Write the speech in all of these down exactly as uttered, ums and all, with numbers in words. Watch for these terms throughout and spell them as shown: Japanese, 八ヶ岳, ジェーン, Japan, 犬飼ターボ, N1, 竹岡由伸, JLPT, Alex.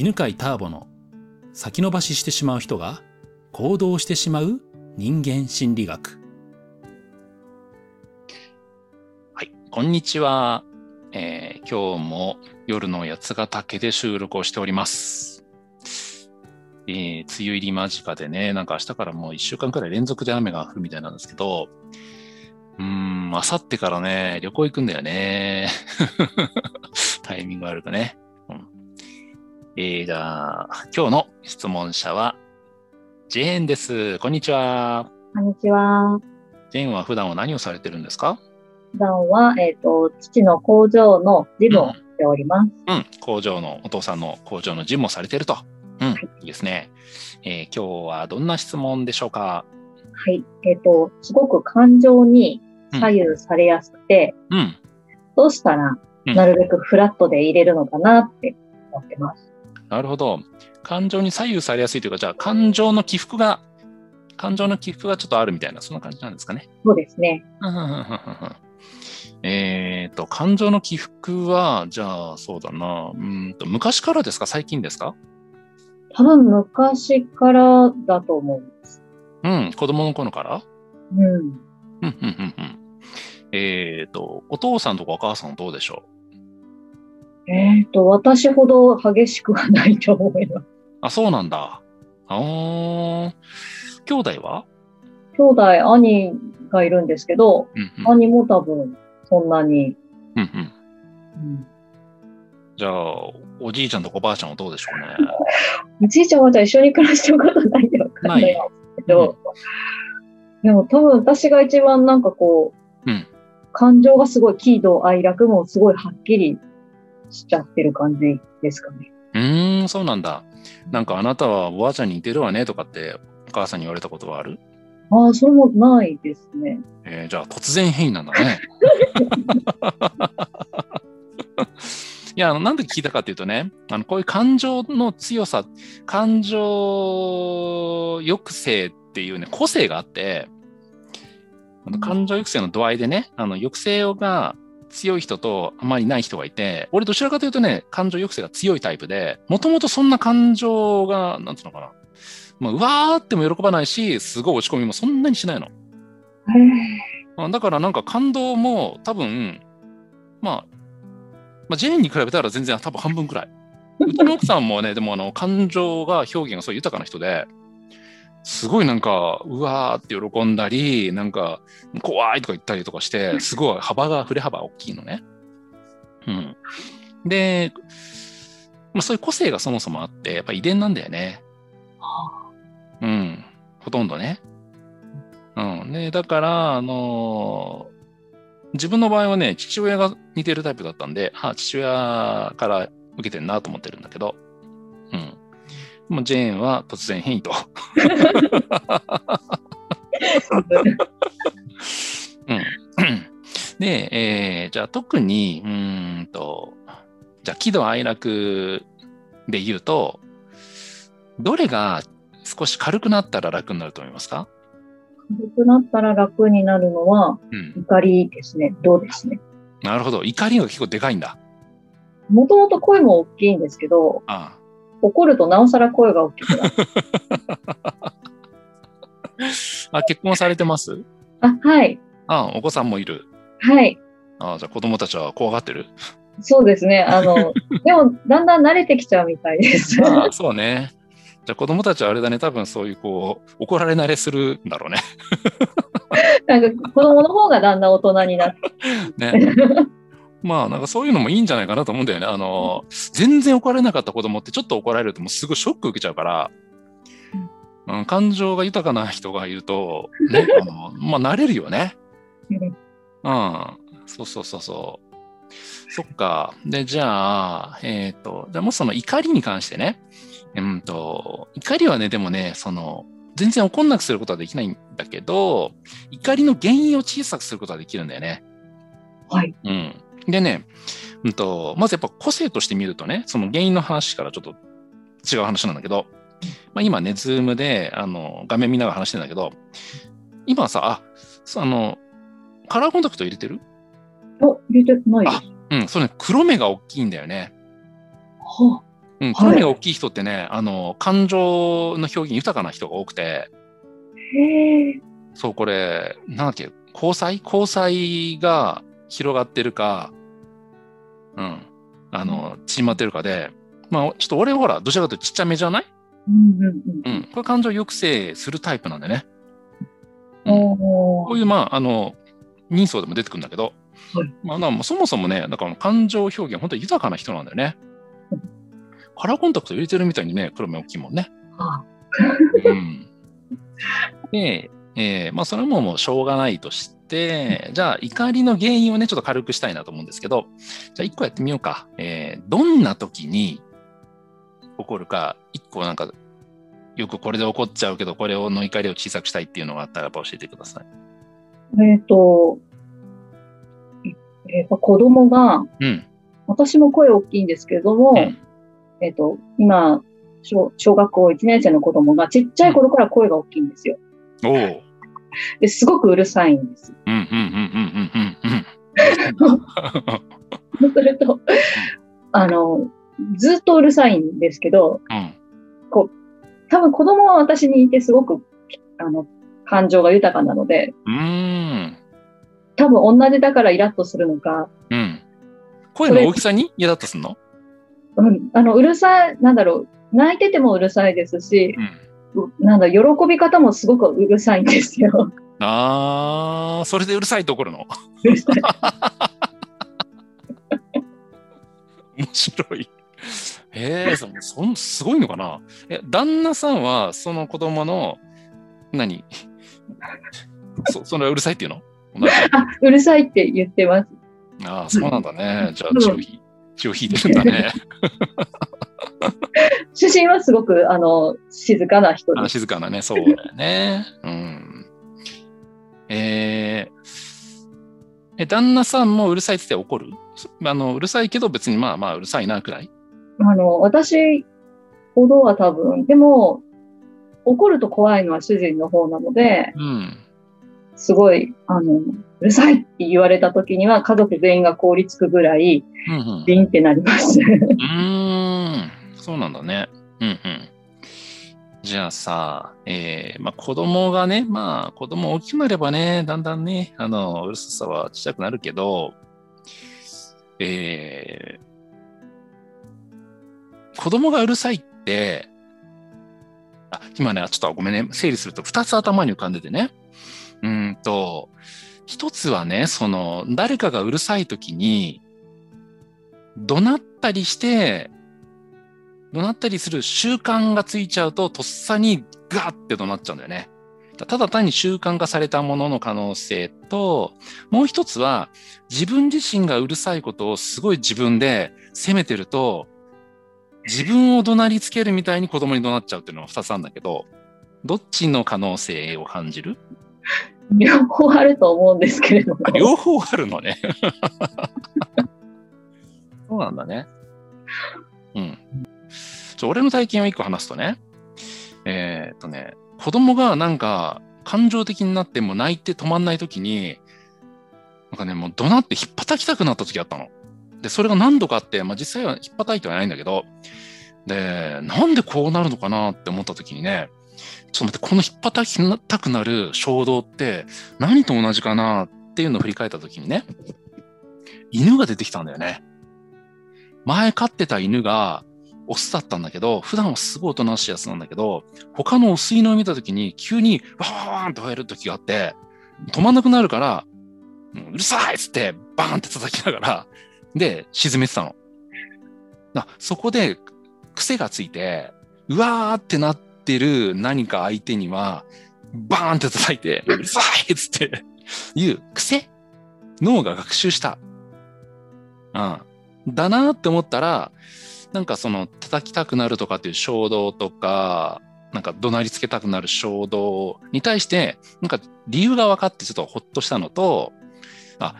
犬飼ターボの先延ばししてしまう人が行動してしまう人間心理学。はい、こんにちは、えー、今日も夜の八ヶ岳で収録をしております、えー、梅雨入り間近でね、なんか明日からもういっしゅうかんくらい連続で雨が降るみたいなんですけど、うーん、明後日からね、旅行行くんだよねタイミングあるとね。えー、じゃあ今日の質問者はジェーンです。こんにちは。こんにちは。ジェーンは普段は何をされてるんですか？普段は、えー、と父の工場の事務をしております、うんうん。工場のお父さんの工場の事務をされてると。うん、はい、いいですね、えー。今日はどんな質問でしょうか？はい、えっ、ー、とすごく感情に左右されやすくて、うんうん、どうしたらなるべくフラットで入れるのかなって思ってます。なるほど。感情に左右されやすいというか、じゃあ感情の起伏が、感情の起伏がちょっとあるみたいな、そんな感じなんですかね。そうですね。えっと、感情の起伏は、じゃあそうだな、うんと、昔からですか、最近ですか？多分昔からだと思うんです。うん、子供の頃から？うん。うん、うん、うん、うん。えっと、お父さんとかお母さんどうでしょう？えーと、私ほど激しくはないと思います。あ、そうなんだ。あー、兄弟は？兄弟、兄がいるんですけど、うんうん、兄も多分そんなに、うんうんうん、じゃあおじいちゃんとおばあちゃんはどうでしょうね。おじいちゃんおばあちゃん一緒に暮らしてることないって分かんないですけど、うん、でも多分私が一番なんかこう、うん、感情がすごい喜怒哀楽もすごいはっきりしちゃってる感じですかね。うーん、そうなんだ。なんかあなたはおばあちゃんに似てるわねとかってお母さんに言われたことはある？ああ、それもないですね。えー、じゃあ突然変異なんだね。いや、なんで聞いたかっていうとね、あのこういう感情の強さ、感情抑制っていうね個性があって、うん、感情抑制の度合いでね、あの抑制が強い人とあまりない人がいて、俺どちらかというとね、感情抑制が強いタイプで、もともとそんな感情が、なんていうのかな、まあ、うわーっても喜ばないし、すごい落ち込みもそんなにしないの。だからなんか感動も多分、まあ、まあ、ジェーンに比べたら全然多分半分くらい。うちの奥さんもね、でもあの、感情が表現がそういう豊かな人で、すごいなんかうわーって喜んだり、なんか怖いとか言ったりとかして、すごい幅が振れ幅大きいのね。うん、で、まあ、そういう個性がそもそもあって、やっぱ遺伝なんだよね。うん、ほとんどね。うん、でだからあのー、自分の場合はね、父親が似てるタイプだったんで、あ、父親から受けてるなと思ってるんだけど。うん。もうジェーンは突然変異と、うん、で、えー、じゃあ特にうーんとじゃあ喜怒哀楽で言うと、どれが少し軽くなったら楽になると思いますか？軽くなったら楽になるのは、うん、怒りですね。どうですね。なるほど。怒りが結構でかいんだ。もともと声も大きいんですけど、ああ、怒るとなおさら声が大きくなる。あ、結婚されてます？あ、はい。あ、お子さんもいる。はい。あ、じゃあ子供たちは怖がってる？そうですね。あのでもだんだん慣れてきちゃうみたいです。あ、そうね。じゃあ子供たちはあれだね。多分そういうこう怒られ慣れするんだろうね。なんか子供の方がだんだん大人になって。ね。まあなんかそういうのもいいんじゃないかなと思うんだよね。あの全然怒られなかった子供ってちょっと怒られるともうすぐショック受けちゃうから、うん、感情が豊かな人がいると、ね、あのまあ慣れるよね。うん、そうそうそうそう。そっか。でじゃあえっとじゃあもうその怒りに関してね、うんと怒りはね、でもね、その全然怒んなくすることはできないんだけど、怒りの原因を小さくすることはできるんだよね。はい。うん。でね、うんと、まずやっぱ個性として見るとね、その原因の話からちょっと違う話なんだけど、まあ、今ね、ズームであの画面見ながら話してるんだけど、今さ、あ、あの、カラーコンタクト入れてる？あ、入れてない。あ、うん、それね、黒目が大きいんだよね。はあ、うん、好みが大きい人ってね、はい、あの感情の表現豊かな人が多くて、へ、そう、これなんだっけ、交際交際が広がってるか、うん、あの縮まってるかで、まあちょっと俺ほらどちらかというとちっちゃめじゃない、うんうんうんうん、これ感情抑制するタイプなんでね、うん、こういうまああの人相でも出てくるんだけど、はい、まあ、なんかそもそもね、だから感情表現本当に豊かな人なんだよね。カラーコンタクト入れてるみたいにね、黒目大きいもんね。ああうん、で、えーまあ、それはもうしょうがないとして、じゃあ怒りの原因をね、ちょっと軽くしたいなと思うんですけど、じゃあいっこやってみようか。えー、どんな時に起こるか、いっこなんか、よくこれで起こっちゃうけど、これの怒りを小さくしたいっていうのがあったらやっぱ教えてください。えっと、えー、子供が、うん、私も声大きいんですけれども、うん、えっと、今、小、小学校いちねん生の子供がちっちゃい頃から声が大きいんですよ。うん、おですごくうるさいんです。うんうんうんうんうんうん。それと、あの、ずっとうるさいんですけど、うん、こう、多分子供は私にいてすごく、あの、感情が豊かなので、うーん、多分同じだからイラッとするのか、うん、声の大きさにイラッとするの？うん、あのうるさい、なんだろう、泣いててもうるさいですし、うん、なんだ、喜び方もすごくうるさいんですよ。ああ、それでうるさいところの。うるさい。面白い。ええ、そんすごいのかな。え、旦那さんはその子供の何？そ、それうるさいっていうの？あ、うるさいって言ってます。ああ、そうなんだね。じゃあ注意。血を引いてるんだね。主人はすごくあの静かな人です。あ、静かなね、そうだよね。うん、えー、え、旦那さんもうるさいって言って怒る？あのうるさいけど別にまあまあうるさいなくらい。あの私ほどは多分、でも怒ると怖いのは主人の方なので、うん、すごいあの。うるさいって言われた時には家族全員が凍りつくぐらいビンってなります、うんうん、うーん、そうなんだね、うんうん。じゃあさ、えーまあ、子供がね、まあ子供大きくなればね、だんだんね、あのうるささは小さくなるけど、えー、子供がうるさいって、あ、今ね、ちょっとごめんね、整理するとふたつ頭に浮かんでてね、うーんと一つはね、その誰かがうるさいときに怒鳴ったりして怒鳴ったりする習慣がついちゃうと、とっさにガーって怒鳴っちゃうんだよね。ただ単に習慣化されたものの可能性と、もう一つは自分自身がうるさいことをすごい自分で責めてると、自分を怒鳴りつけるみたいに子供に怒鳴っちゃうっていうのが二つなんだけど、どっちの可能性を感じる？両方あると思うんですけれども。両方あるのね。そうなんだね。うん。ちょ、俺の体験を一個話すとね、えー、っとね、子供がなんか感情的になっても泣いて止まんないときに、なんかね、もう怒鳴ってひっぱたきたくなった時あったの。で、それが何度かあって、まあ実際はひっぱたいてはないんだけど、で、なんでこうなるのかなって思ったときにね、ちょっと待って、この引っ張りたくなる衝動って何と同じかなっていうのを振り返った時にね、犬が出てきたんだよね。前飼ってた犬がオスだったんだけど、普段はすごいおとなしいやつなんだけど、他のオス犬を見た時に急にワーンって吠える時があって、止まんなくなるから、うるさいっつってバーンって叩きながら、で沈めてたの。そこで癖がついて、うわーってなっててる何か相手にはバーンって叩いて、うるさいっつっていう癖、脳が学習した、うん、だなって思ったら、なんかその叩きたくなるとかっていう衝動とか、なんか怒鳴りつけたくなる衝動に対してなんか理由が分かって、ちょっとほっとしたのと、あ、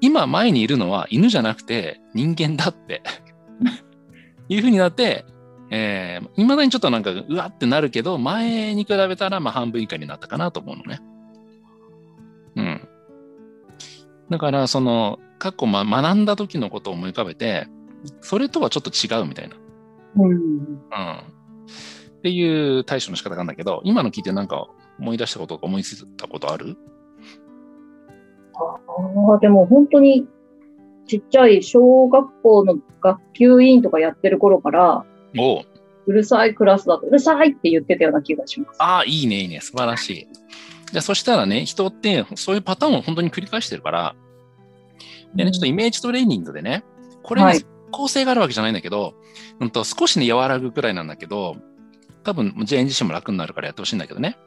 今前にいるのは犬じゃなくて人間だっていう風になって、えー、未だにちょっとなんかうわってなるけど、前に比べたらまあ半分以下になったかなと思うのね。うん。だからその過去、ま、学んだ時のことを思い浮かべて、それとはちょっと違うみたいな。うんうん、っていう対処の仕方なんだけど、今の聞いてなんか思い出したこと思いついたことある？あ、でも本当にちっちゃい小学校の学級委員とかやってる頃から、おう、うるさいクラスだとうるさいって言ってたような気がします。ああ、いいねいいね、素晴らしい。じゃあそしたらね、人ってそういうパターンを本当に繰り返してるから、でね、ちょっとイメージトレーニングでね、これに即効性があるわけじゃないんだけど、はい、うんと少しね和らぐくらいなんだけど、多分ジェーン自身も楽になるからやってほしいんだけどね、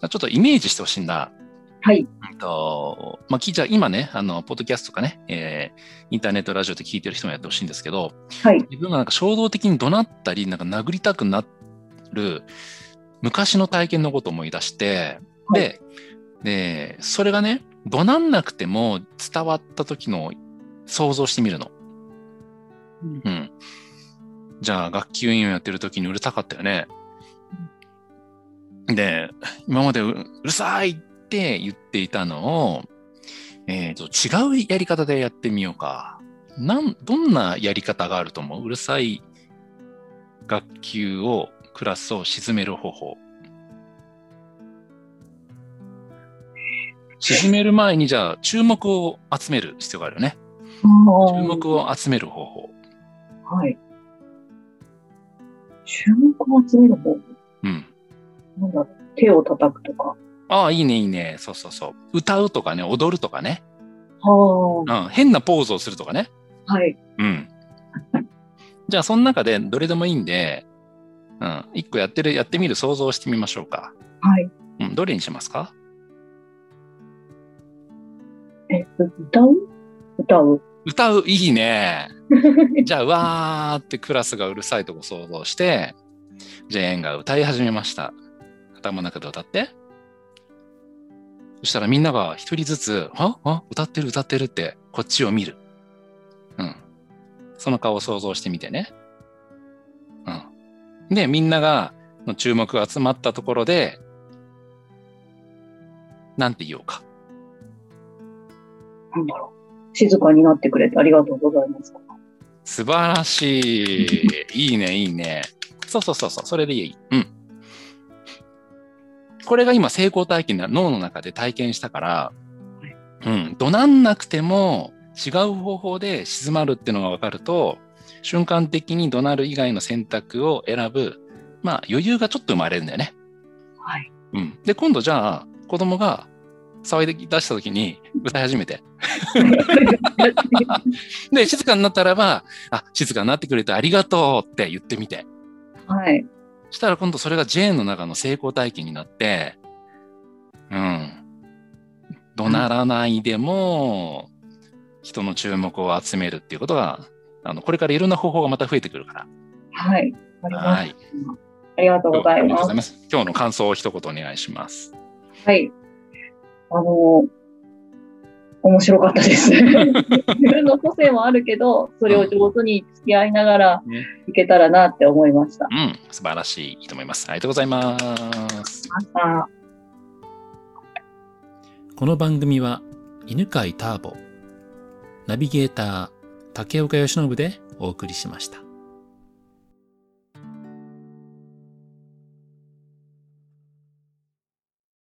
ちょっとイメージしてほしいんだ。はい。うんとまあ、聞いちゃう今ね、あのポッドキャストとかね、えー、インターネットラジオで聞いてる人もやってほしいんですけど、はい、自分がなんか衝動的に怒鳴ったりなんか殴りたくなる昔の体験のことを思い出して、はい、で、でそれがね怒鳴んなくても伝わった時の想像してみるの。うん。うん、じゃあ学級委員をやってる時にうるさかったよね。で今まで う, うるさいって言っていたのを、えー、と違うやり方でやってみようか。なんどんなやり方があると思う？うるさい学級をクラスを沈める方法。沈める前にじゃあ注目を集める必要があるよね。注目を集める方法。はい。注目を集める方法。うん。なんだ、手を叩くとか。ああ、いいねいいね。そうそうそう。歌うとかね、踊るとかね。ああ、うん。変なポーズをするとかね。はい。うん。じゃあその中でどれでもいいんで、うん、一個やってるやってみる想像してみましょうか。はい。うん、どれにしますか？え、歌う？歌う。歌う、いいね。じゃあわーってクラスがうるさいとこ想像して、ジェーンが歌い始めました。頭の中で歌って。そしたらみんなが一人ずつ、ああ歌ってる歌ってるってこっちを見る。うん。その顔を想像してみてね。うん。で、みんながの注目が集まったところで、なんて言おうか。なんだろう。静かになってくれてありがとうございます。素晴らしい。いいねいいね。そうそうそうそう。それでいい。うん。これが今成功体験な脳の中で体験したから、うん、怒鳴んなくても違う方法で静まるっていうのが分かると、瞬間的に怒鳴る以外の選択を選ぶ、まあ余裕がちょっと生まれるんだよね。はい。うん。で今度じゃあ子供が騒ぎ出した時に歌い始めてで静かになったらば、あ、静かになってくれてありがとうって言ってみて。はい。したら今度それがジェーンの中の成功体験になって、うん、怒鳴らないでも人の注目を集めるっていうことが、あのこれからいろんな方法がまた増えてくるから。はい。はい。ありがとうございます。今日の感想を一言お願いします。はい。あの面白かったです。自分の個性もあるけど、それを上手に付き合いながらいけたらなって思いました。うん、うん、素晴らしい、いいと思います。ありがとうございます。この番組は犬飼ターボ、ナビゲーター竹岡由伸でお送りしました。